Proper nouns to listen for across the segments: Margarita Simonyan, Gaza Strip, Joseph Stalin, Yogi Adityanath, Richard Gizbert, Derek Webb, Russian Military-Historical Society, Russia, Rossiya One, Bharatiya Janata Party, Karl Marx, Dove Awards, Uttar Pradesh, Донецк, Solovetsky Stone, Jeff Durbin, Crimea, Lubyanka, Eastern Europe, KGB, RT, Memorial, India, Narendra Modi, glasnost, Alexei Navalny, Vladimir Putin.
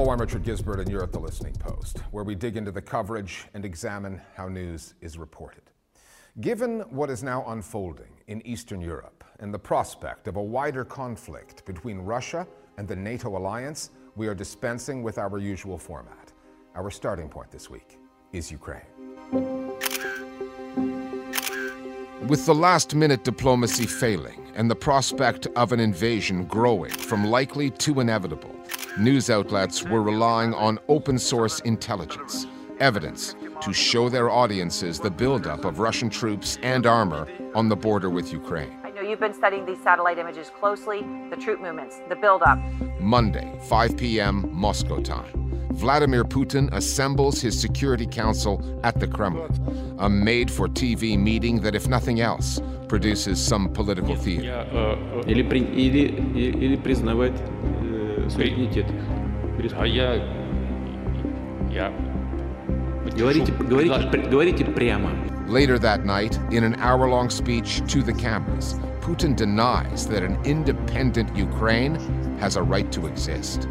Hello, I'm Richard Gizbert, and you're at The Listening Post, where we dig into the coverage and examine how news is reported. Given what is now unfolding in Eastern Europe and the prospect of a wider conflict between Russia and the NATO alliance, we are dispensing with our usual format. Our starting point this week is Ukraine. With the last-minute diplomacy failing and the prospect of an invasion growing from likely to inevitable, news outlets were relying on open-source intelligence, evidence to show their audiences the buildup of Russian troops and armor on the border with Ukraine. I know you've been studying these satellite images closely, the troop movements, the buildup. Monday, 5 p.m. Moscow time, Vladimir Putin assembles his Security Council at the Kremlin, a made-for-TV meeting that, if nothing else, produces some political theater. Later that night, in an hour-long speech to the cameras, Putin denies that an independent Ukraine has a right to exist.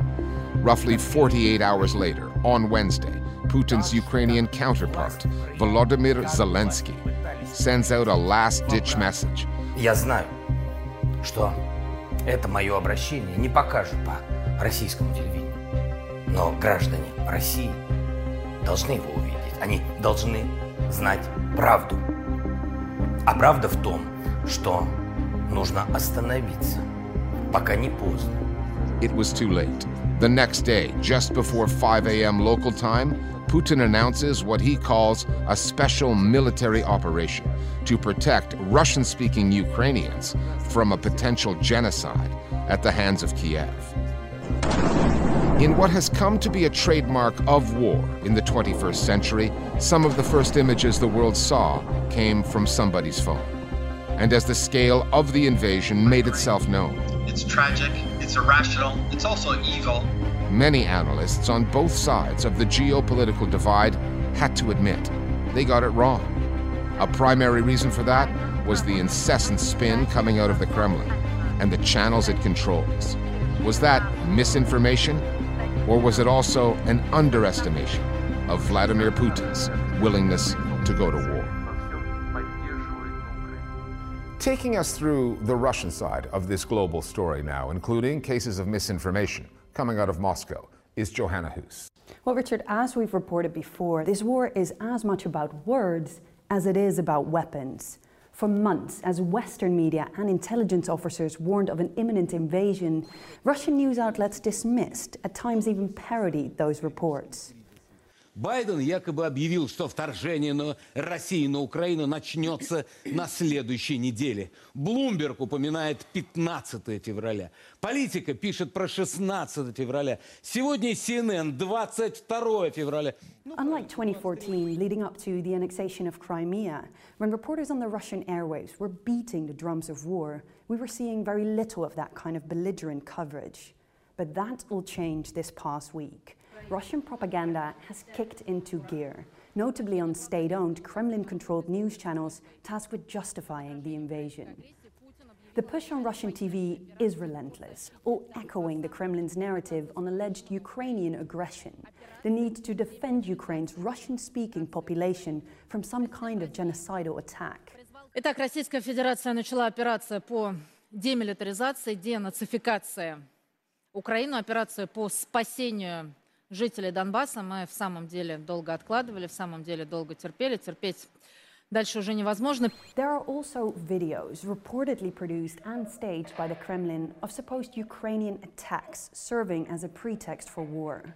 Roughly 48 hours later, on Wednesday, Putin's Ukrainian counterpart, Volodymyr Zelenskyy, sends out a last-ditch message. Я знаю, что это мое обращение не покажут по российскому телевидению, но граждане России должны его увидеть. Они должны знать правду. А правда в том, что нужно остановиться, пока не поздно. It was too late. The next day, just before 5 a.m. local time, Putin announces what he calls a special military operation to protect Russian-speaking Ukrainians from a potential genocide at the hands of Kiev. In what has come to be a trademark of war in the 21st century, some of the first images the world saw came from somebody's phone. And as the scale of the invasion made itself known, it's tragic, it's irrational, it's also evil. Many analysts on both sides of the geopolitical divide had to admit they got it wrong. A primary reason for that was the incessant spin coming out of the Kremlin and the channels it controls. Was that misinformation, or was it also an underestimation of Vladimir Putin's willingness to go to war? Taking us through the Russian side of this global story now, including cases of misinformation coming out of Moscow, is Johanna Hoes. Well, Richard, as we've reported before, this war is as much about words as it is about weapons. For months, as Western media and intelligence officers warned of an imminent invasion, Russian news outlets dismissed, at times even parodied those reports. Байден якобы объявил, что вторжение России на Украину начнется на следующей неделе. Блумберг упоминает 15 февраля. Политика пишет про 16 февраля. Сегодня CNN 22 февраля. Unlike 2014, leading up to the annexation of Crimea, when reporters on the Russian airwaves were beating the drums of war, we were seeing very little of that kind of belligerent coverage. But that all changed this past week. Russian propaganda has kicked into gear, notably on state-owned, Kremlin-controlled news channels tasked with justifying the invasion. The push on Russian TV is relentless, all echoing the Kremlin's narrative on alleged Ukrainian aggression, the need to defend Ukraine's Russian-speaking population from some kind of genocidal attack. Итак, Российская Федерация начала операцию по демилитаризации, денацификации Украины, операцию по спасению жители Донбасса. Мы в самом деле долго откладывали, в самом деле долго терпели, терпеть дальше уже невозможно. There are also videos reportedly produced and staged by the Kremlin of supposed Ukrainian attacks serving as a pretext for war.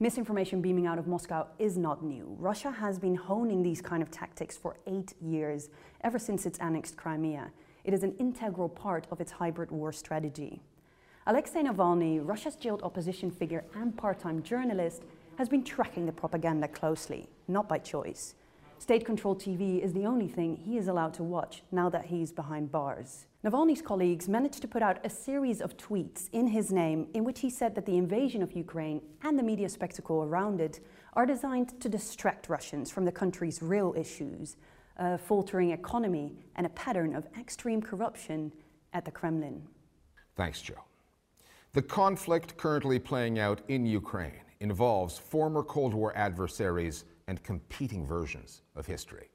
Misinformation beaming out of Moscow is not new. Russia has been honing these kind of tactics for 8 years, ever since it's annexed Crimea. It is an integral part of its hybrid war strategy. Alexei Navalny, Russia's jailed opposition figure and part-time journalist, has been tracking the propaganda closely, not by choice. State-controlled TV is the only thing he is allowed to watch now that he's behind bars. Navalny's colleagues managed to put out a series of tweets in his name in which he said that the invasion of Ukraine and the media spectacle around it are designed to distract Russians from the country's real issues, a faltering economy and a pattern of extreme corruption at the Kremlin. Thanks, Joe. The conflict currently playing out in Ukraine involves former Cold War adversaries and competing versions of history.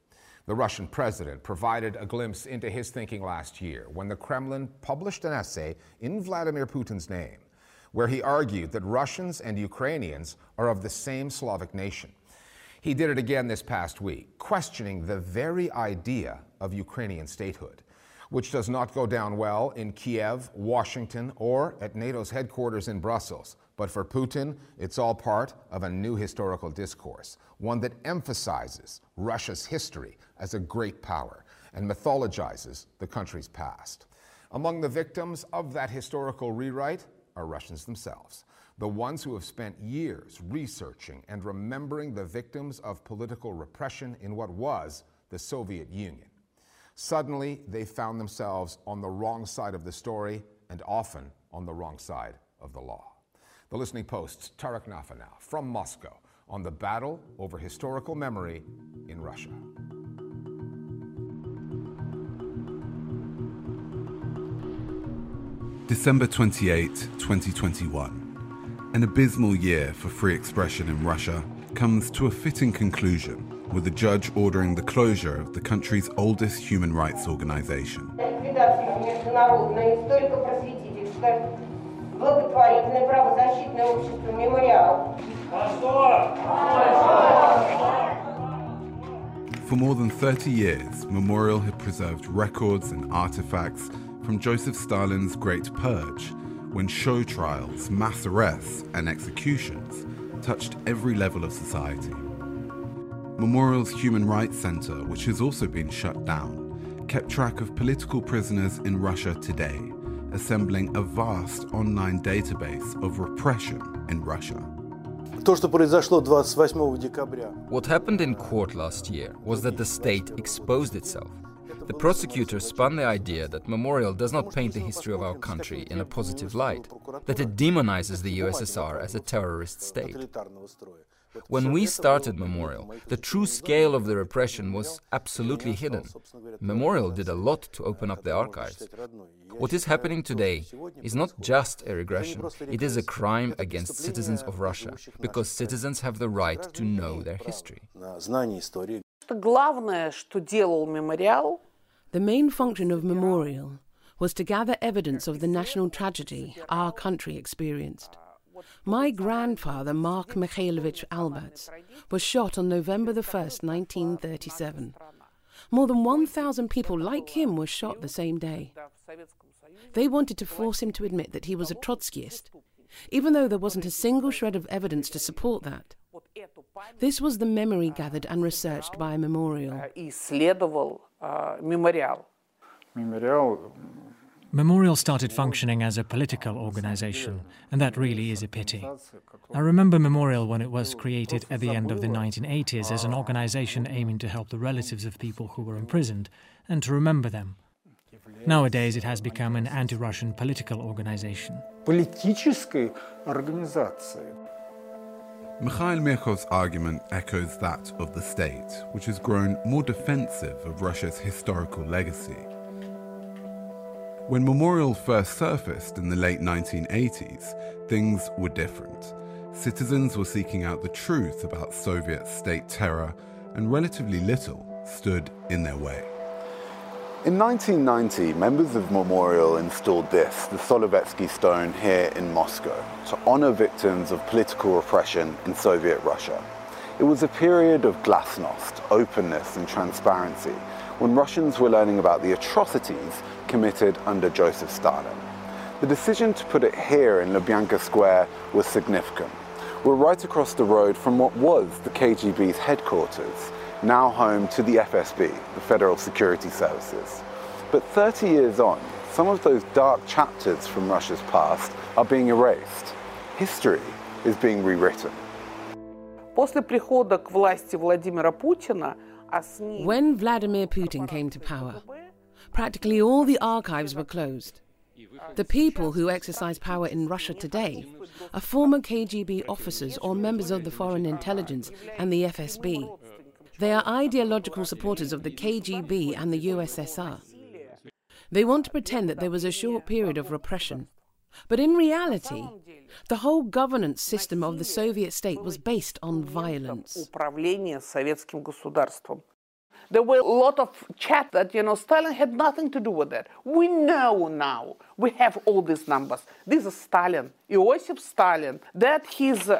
The Russian president provided a glimpse into his thinking last year when the Kremlin published an essay in Vladimir Putin's name, where he argued that Russians and Ukrainians are of the same Slavic nation. He did it again this past week, questioning the very idea of Ukrainian statehood, which does not go down well in Kiev, Washington, or at NATO's headquarters in Brussels. But for Putin, it's all part of a new historical discourse, one that emphasizes Russia's history as a great power and mythologizes the country's past. Among the victims of that historical rewrite are Russians themselves, the ones who have spent years researching and remembering the victims of political repression in what was the Soviet Union. Suddenly, they found themselves on the wrong side of the story and often on the wrong side of the law. The Listening Post's Tariq Nafi now from Moscow on the battle over historical memory in Russia. December 28, 2021. An abysmal year for free expression in Russia comes to a fitting conclusion with a judge ordering the closure of the country's oldest human rights organization. For more than 30 years, Memorial had preserved records and artifacts from Joseph Stalin's Great Purge, when show trials, mass arrests, and executions touched every level of society. Memorial's Human Rights Center, which has also been shut down, kept track of political prisoners in Russia today, assembling a vast online database of repression in Russia. What happened in court last year was that the state exposed itself. The prosecutor spun the idea that Memorial does not paint the history of our country in a positive light, that it demonizes the USSR as a terrorist state. When we started Memorial, the true scale of the repression was absolutely hidden. Memorial did a lot to open up the archives. What is happening today is not just a regression, it is a crime against citizens of Russia, because citizens have the right to know their history. The main function of Memorial was to gather evidence of the national tragedy our country experienced. My grandfather, Mark Mikhailovich Alberts, was shot on November the 1st, 1937. More than 1,000 people like him were shot the same day. They wanted to force him to admit that he was a Trotskyist, even though there wasn't a single shred of evidence to support that. This was the memory gathered and researched by Memorial. Memorial started functioning as a political organization, and that really is a pity. I remember Memorial when it was created at the end of the 1980s as an organization aiming to help the relatives of people who were imprisoned and to remember them. Nowadays it has become an anti-Russian political organization. Mikhail Myakov's argument echoes that of the state, which has grown more defensive of Russia's historical legacy. When Memorial first surfaced in the late 1980s, things were different. Citizens were seeking out the truth about Soviet state terror, and relatively little stood in their way. In 1990, members of Memorial installed this, the Solovetsky Stone, here in Moscow, to honor victims of political repression in Soviet Russia. It was a period of glasnost, openness and transparency, when Russians were learning about the atrocities committed under Joseph Stalin. The decision to put it here in Lubyanka Square was significant. We're right across the road from what was the KGB's headquarters, now home to the FSB, the Federal Security Services. But 30 years on, some of those dark chapters from Russia's past are being erased. History is being rewritten. When Vladimir Putin came to power, practically all the archives were closed. The people who exercise power in Russia today are former KGB officers or members of the Foreign Intelligence and the FSB. They are ideological supporters of the KGB and the USSR. They want to pretend that there was a short period of repression. But in reality, the whole governance system of the Soviet state was based on violence. There were a lot of chat that, Stalin had nothing to do with that. We know now. We have all these numbers. This is Stalin, Joseph Stalin. That his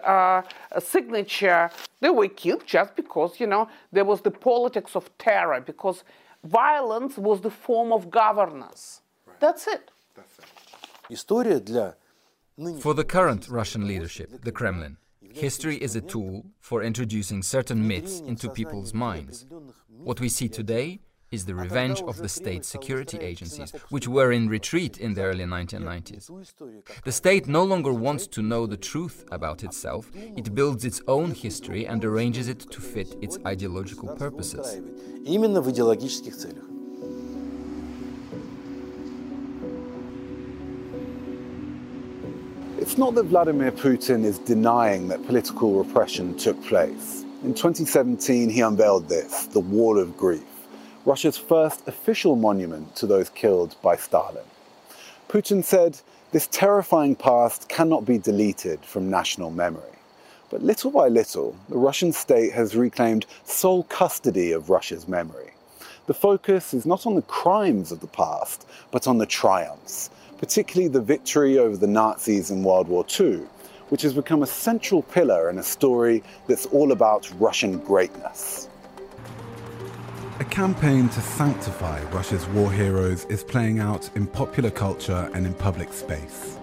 signature, they were killed just because, there was the politics of terror, because violence was the form of governance. Right. That's it. For the current Russian leadership, the Kremlin, history is a tool for introducing certain myths into people's minds. What we see today is the revenge of the state security agencies, which were in retreat in the early 1990s. The state no longer wants to know the truth about itself. It builds its own history and arranges it to fit its ideological purposes. It's not that Vladimir Putin is denying that political repression took place. In 2017, he unveiled this, the Wall of Grief, Russia's first official monument to those killed by Stalin. Putin said, this terrifying past cannot be deleted from national memory. But little by little, the Russian state has reclaimed sole custody of Russia's memory. The focus is not on the crimes of the past, but on the triumphs, particularly the victory over the Nazis in World War II, which has become a central pillar in a story that's all about Russian greatness. A campaign to sanctify Russia's war heroes is playing out in popular culture and in public space.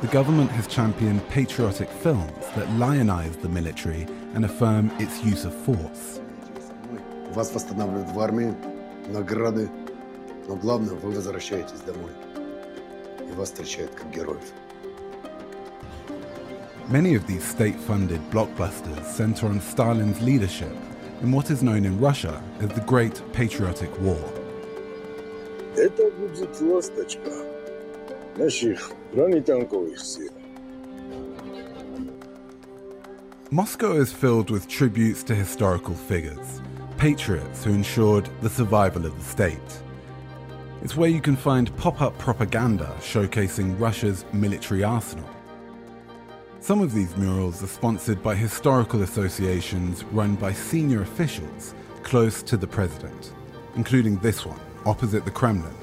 The government has championed patriotic films that lionize the military and affirm its use of force. Вас восстанавливают в армии, награды, но главное, вы возвращаетесь домой. Many of these state-funded blockbusters center on Stalin's leadership in what is known in Russia as the Great Patriotic War. Moscow is filled with tributes to historical figures, patriots who ensured the survival of the state. It's where you can find pop-up propaganda showcasing Russia's military arsenal. Some of these murals are sponsored by historical associations run by senior officials close to the president, including this one, opposite the Kremlin.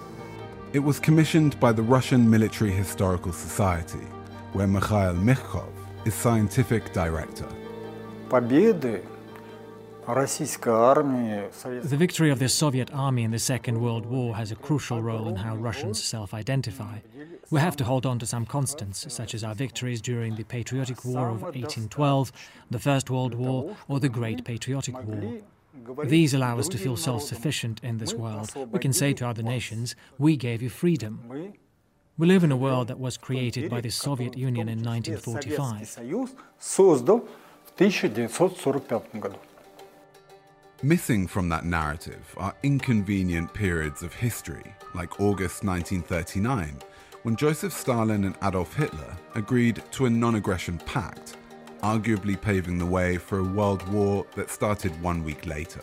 It was commissioned by the Russian Military Historical Society, where Mikhail Myagkov is scientific director. The victory of the Soviet army in the Second World War has a crucial role in how Russians self-identify. We have to hold on to some constants, such as our victories during the Patriotic War of 1812, the First World War, or the Great Patriotic War. These allow us to feel self-sufficient in this world. We can say to other nations, we gave you freedom. We live in a world that was created by the Soviet Union in 1945. Missing from that narrative are inconvenient periods of history, like August 1939, when Joseph Stalin and Adolf Hitler agreed to a non-aggression pact, arguably paving the way for a world war that started 1 week later.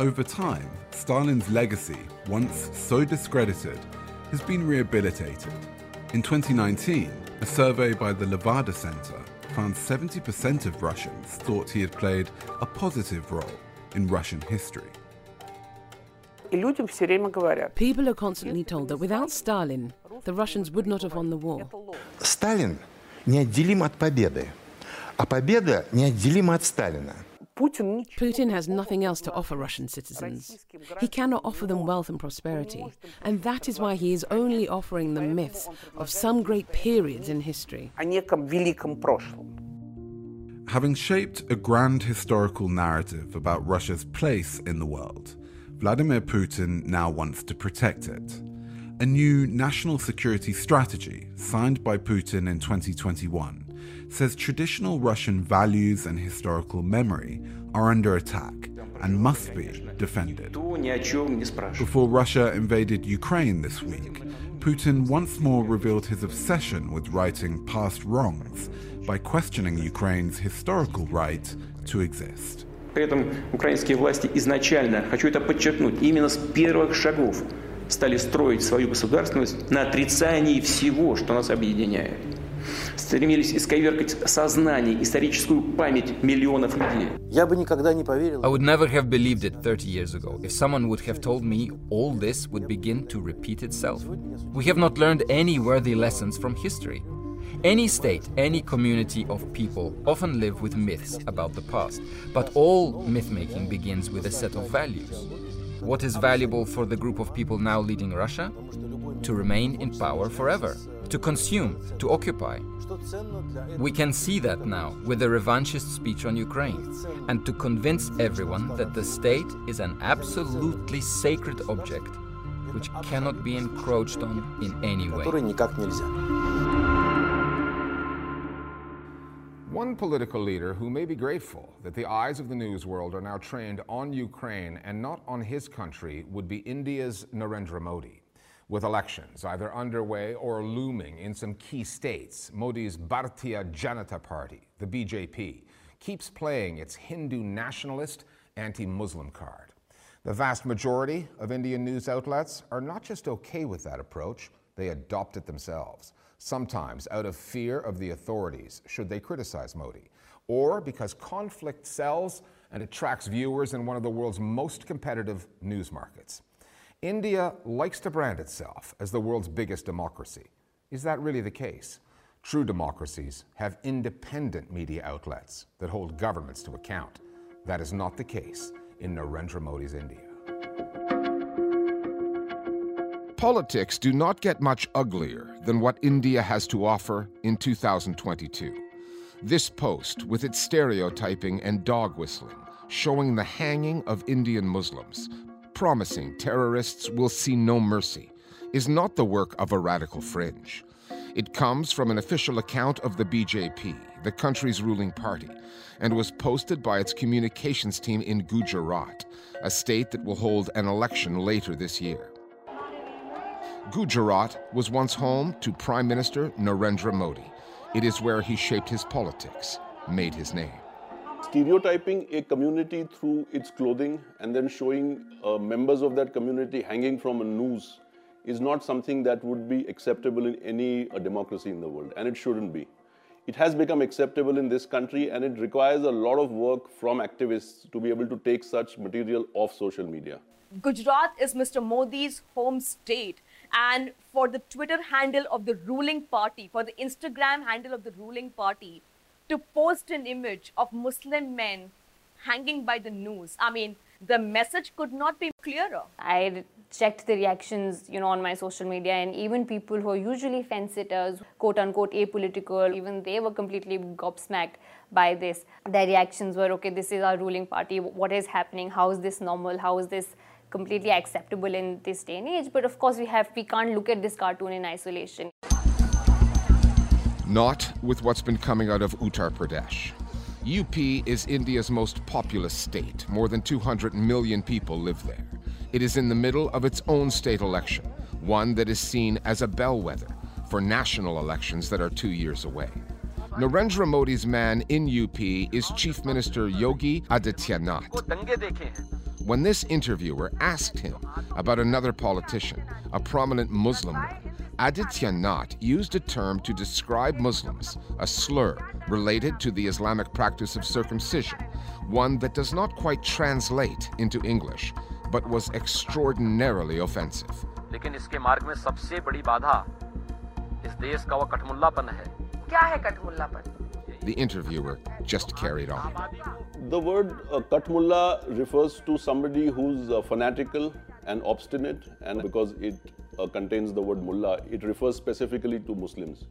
Over time, Stalin's legacy, once so discredited, has been rehabilitated. In 2019, a survey by the Levada Center found 70% of Russians thought he had played a positive role in Russian history. People are constantly told that without Stalin, the Russians would not have won the war. Stalin неотделим от победы, а победа неотделима от Сталина. Putin has nothing else to offer Russian citizens. He cannot offer them wealth and prosperity, and that is why he is only offering them myths of some great periods in history. Having shaped a grand historical narrative about Russia's place in the world, Vladimir Putin now wants to protect it. A new national security strategy, signed by Putin in 2021, says traditional Russian values and historical memory are under attack and must be defended. Before Russia invaded Ukraine this week, Putin once more revealed his obsession with righting past wrongs by questioning Ukraine's historical right to exist. При этом украинские власти изначально, хочу это подчеркнуть, именно с первых шагов стали строить свою государственность на отрицании всего, что нас объединяет. Стремились исковеркать сознание, историческую память миллионов людей. Я бы никогда не поверил. I would never have believed it 30 years ago if someone would have told me all this would begin to repeat itself. We have not learned any worthy lessons from history. Any state, any community of people often live with myths about the past, but all myth-making begins with a set of values. What is valuable for the group of people now leading Russia? To remain in power forever, to consume, to occupy. We can see that now with the revanchist speech on Ukraine, and to convince everyone that the state is an absolutely sacred object which cannot be encroached on in any way. One political leader who may be grateful that the eyes of the news world are now trained on Ukraine and not on his country would be India's Narendra Modi. With elections either underway or looming in some key states, Modi's Bharatiya Janata Party, the BJP, keeps playing its Hindu nationalist, anti-Muslim card. The vast majority of Indian news outlets are not just okay with that approach, they adopt it themselves. Sometimes out of fear of the authorities, should they criticize Modi, or because conflict sells and attracts viewers in one of the world's most competitive news markets. India likes to brand itself as the world's biggest democracy. Is that really the case? True democracies have independent media outlets that hold governments to account. That is not the case in Narendra Modi's India. Politics do not get much uglier than what India has to offer in 2022. This Post, with its stereotyping and dog whistling, showing the hanging of Indian Muslims, promising terrorists will see no mercy, is not the work of a radical fringe. It comes from an official account of the BJP, the country's ruling party, and was posted by its communications team in Gujarat, a state that will hold an election later this year. Gujarat was once home to Prime Minister Narendra Modi. It is where he shaped his politics, made his name. Stereotyping a community through its clothing and then showing members of that community hanging from a noose is not something that would be acceptable in any democracy in the world, and it shouldn't be. It has become acceptable in this country, and it requires a lot of work from activists to be able to take such material off social media. Gujarat is Mr. Modi's home state. And for the Twitter handle of the ruling party, for the Instagram handle of the ruling party, to post an image of Muslim men hanging by the noose, I mean, the message could not be clearer. I checked the reactions, on my social media, and even people who are usually fence-sitters, quote-unquote apolitical, even they were completely gobsmacked by this. Their reactions were, okay, this is our ruling party, what is happening, how is this normal, how is this completely acceptable in this day and age? But of course we can't look at this cartoon in isolation. Not with what's been coming out of Uttar Pradesh. UP is India's most populous state. More than 200 million people live there. It is in the middle of its own state election, one that is seen as a bellwether for national elections that are 2 years away. Narendra Modi's man in UP is Chief Minister Yogi Adityanath. When this interviewer asked him about another politician, a prominent Muslim one, Adityanath used a term to describe Muslims, a slur related to the Islamic practice of circumcision, one that does not quite translate into English, but was extraordinarily offensive. The interviewer just carried on. The word Katmullah refers to somebody who's fanatical and obstinate, and because it contains the word mullah, it refers specifically to Muslims.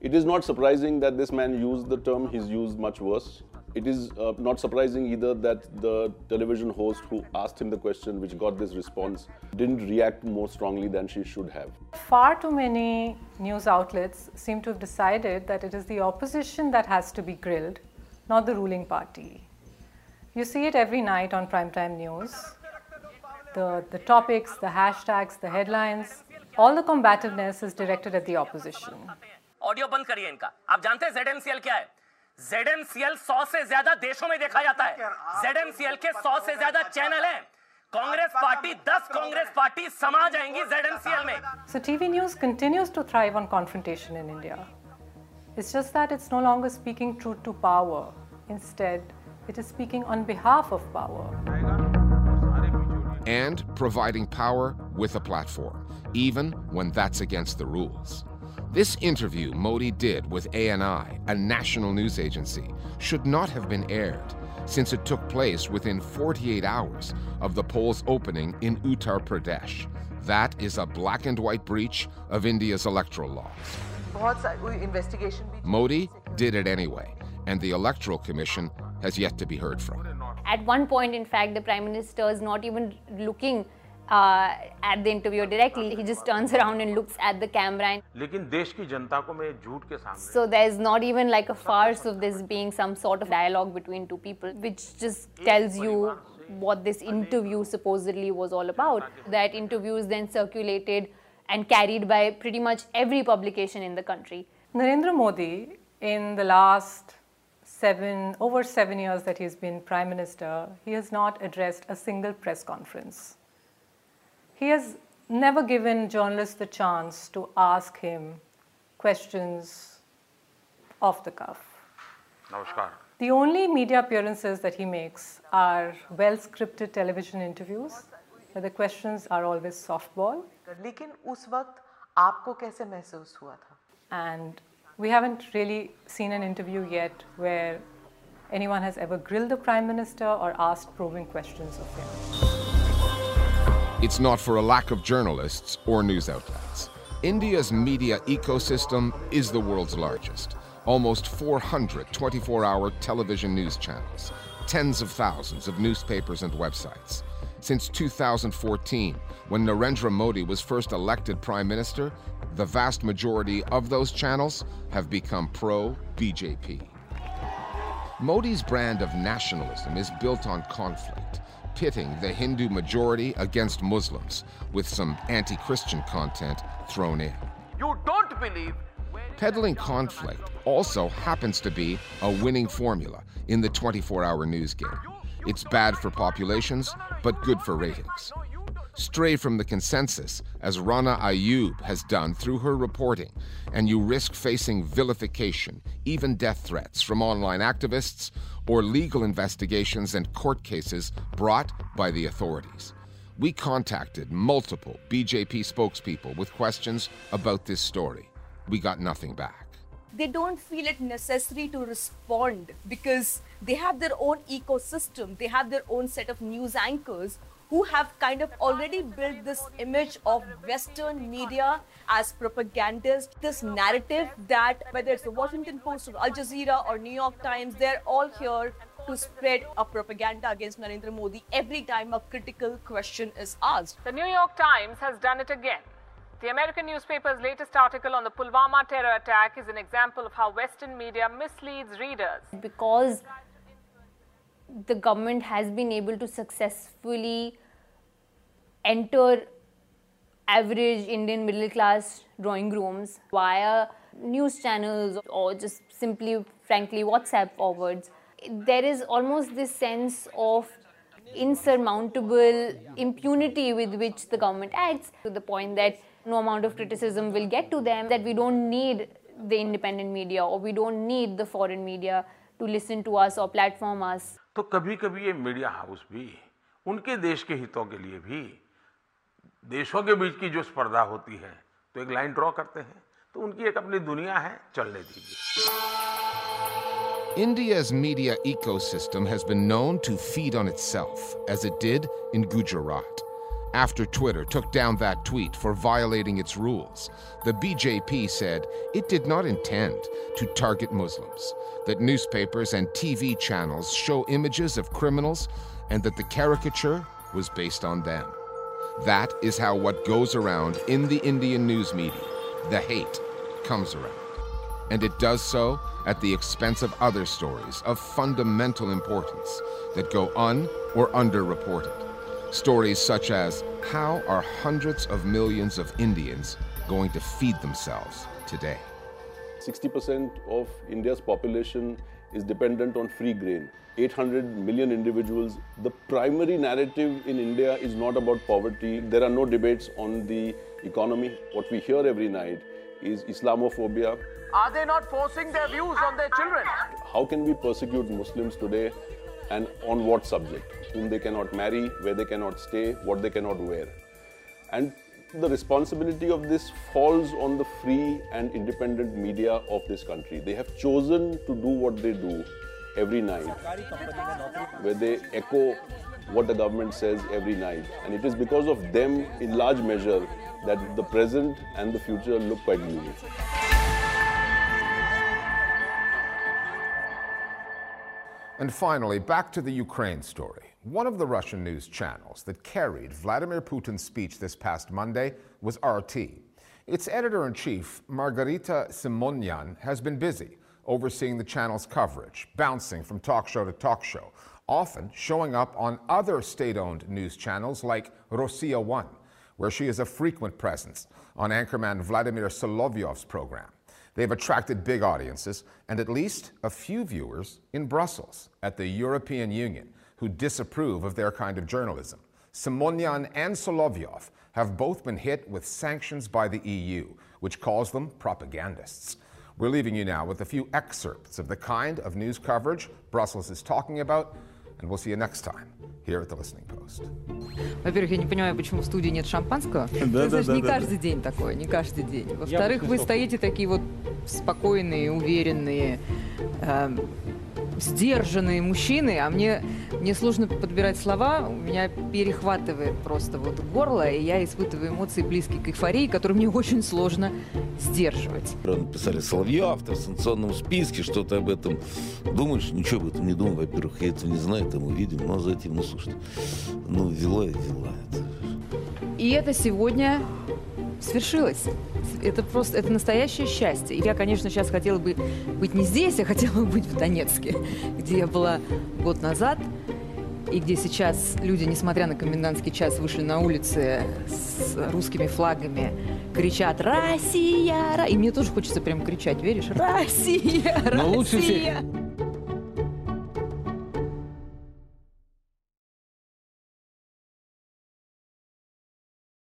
It is not surprising that this man used the term, he's used much worse. It is not surprising either that the television host who asked him the question, which got this response, didn't react more strongly than she should have. Far too many news outlets seem to have decided that it is the opposition that has to be grilled, not the ruling party. You see it every night on primetime news. The topics, the hashtags, the headlines, all the combativeness is directed at the opposition. Audio बंद करिए इनका. आप जानते हैं ZMCL क्या है? ZMCL 100 से ज्यादा देशों में देखा जाता है. ZMCL के 100 से ज्यादा चैनल हैं. Congress party, 10 Congress parties समा जाएंगी ZNCL में. So TV news continues to thrive on confrontation in India. It's just that it's no longer speaking truth to power. Instead, it is speaking on behalf of power. And providing power with a platform, even when that's against the rules. This interview Modi did with ANI, a national news agency, should not have been aired, since it took place within 48 hours of the polls opening in Uttar Pradesh. That is a black and white breach of India's electoral laws. Modi did it anyway, and the Electoral Commission has yet to be heard from. At one point, in fact, the Prime Minister is not even looking at the interviewer directly. He just turns around and looks at the camera. So there's not even like a farce of this being some sort of dialogue between two people, which just tells you what this interview supposedly was all about. That interview is then circulated and carried by pretty much every publication in the country. Narendra Modi, in the last over 7 years that he's been Prime Minister, he has not addressed a single press conference. He has never given journalists the chance to ask him questions off the cuff. Namaskar. The only media appearances that he makes are well-scripted television interviews, where the questions are always softball. And we haven't really seen an interview yet where anyone has ever grilled the Prime Minister or asked probing questions of him. It's not for a lack of journalists or news outlets. India's media ecosystem is the world's largest. Almost 400 24-hour television news channels, tens of thousands of newspapers and websites. Since 2014, when Narendra Modi was first elected Prime Minister, the vast majority of those channels have become pro-BJP. Modi's brand of nationalism is built on conflict, pitting the Hindu majority against Muslims, with some anti-Christian content thrown in. You don't believe. Peddling conflict also happens to be a winning formula in the 24-hour news game. It's bad for populations, but good for ratings. Stray from the consensus, as Rana Ayyub has done through her reporting, and you risk facing vilification, even death threats from online activists, or legal investigations and court cases brought by the authorities. We contacted multiple BJP spokespeople with questions about this story. We got nothing back. They don't feel it necessary to respond because they have their own ecosystem. They have their own set of news anchors who have kind of already built this image of Western media as propagandists, this narrative that whether it's the Washington Post or Al Jazeera or New York Times, they're all here to spread a propaganda against Narendra Modi every time a critical question is asked. The New York Times has done it again. The American newspaper's latest article on the Pulwama terror attack is an example of how Western media misleads readers. Because the government has been able to successfully enter average Indian middle class drawing rooms via news channels or just simply, frankly, WhatsApp forwards. There is almost this sense of insurmountable impunity with which the government acts, to the point that no amount of criticism will get to them, that we don't need the independent media or we don't need the foreign media to listen to us or platform us. India's media ecosystem has been known to feed on itself, as it did in Gujarat. After Twitter took down that tweet for violating its rules, the BJP said it did not intend to target Muslims, that newspapers and TV channels show images of criminals, and that the caricature was based on them. That is how what goes around in the Indian news media, the hate, comes around. And it does so at the expense of other stories of fundamental importance that go un- or underreported. Stories such as, how are hundreds of millions of Indians going to feed themselves today? 60% of India's population is dependent on free grain. 800 million individuals. The primary narrative in India is not about poverty. There are no debates on the economy. What we hear every night is Islamophobia. Are they not forcing their views on their children? How can we persecute Muslims today, and on what subject? Whom they cannot marry, where they cannot stay, what they cannot wear. And the responsibility of this falls on the free and independent media of this country. They have chosen to do what they do every night, where they echo what the government says every night. And it is because of them, in large measure, that the present and the future look quite gloomy. And finally, back to the Ukraine story. One of the Russian news channels that carried Vladimir Putin's speech this past Monday was RT. Its editor-in-chief, Margarita Simonyan, has been busy overseeing the channel's coverage, bouncing from talk show to talk show, often showing up on other state-owned news channels like Rossiya One, where she is a frequent presence on anchorman Vladimir Solovyov's program. They've attracted big audiences and at least a few viewers in Brussels at the European Union who disapprove of their kind of journalism. Simonyan and Solovyov have both been hit with sanctions by the EU, which calls them propagandists. We're leaving you now with a few excerpts of the kind of news coverage Brussels is talking about, and we'll see you next time here at The Listening Post. Во-первых, я не понимаю, почему в студии нет шампанского. Не каждый день такое, не каждый день. Во-вторых, вы стоите такие вот спокойные, уверенные, сдержанные мужчины, а мне сложно подбирать слова, у меня перехватывает просто вот горло, и я испытываю эмоции, близкие к эйфории, которые мне очень сложно сдерживать. Написали Соловьев в санкционном списке, что-то об этом думаешь, ничего об этом не думаю, во-первых, я этого не знаю, там увидим, но за этим, ну, слушай, ну, вела и вела. И это сегодня свершилось. Это просто, это настоящее счастье. Я, конечно, сейчас хотела бы быть не здесь, я хотела бы быть в Донецке, где я была год назад, и где сейчас люди, несмотря на комендантский час, вышли на улицы с русскими флагами, кричат «Россия!» И мне тоже хочется прям кричать, веришь? «Россия! Россия!»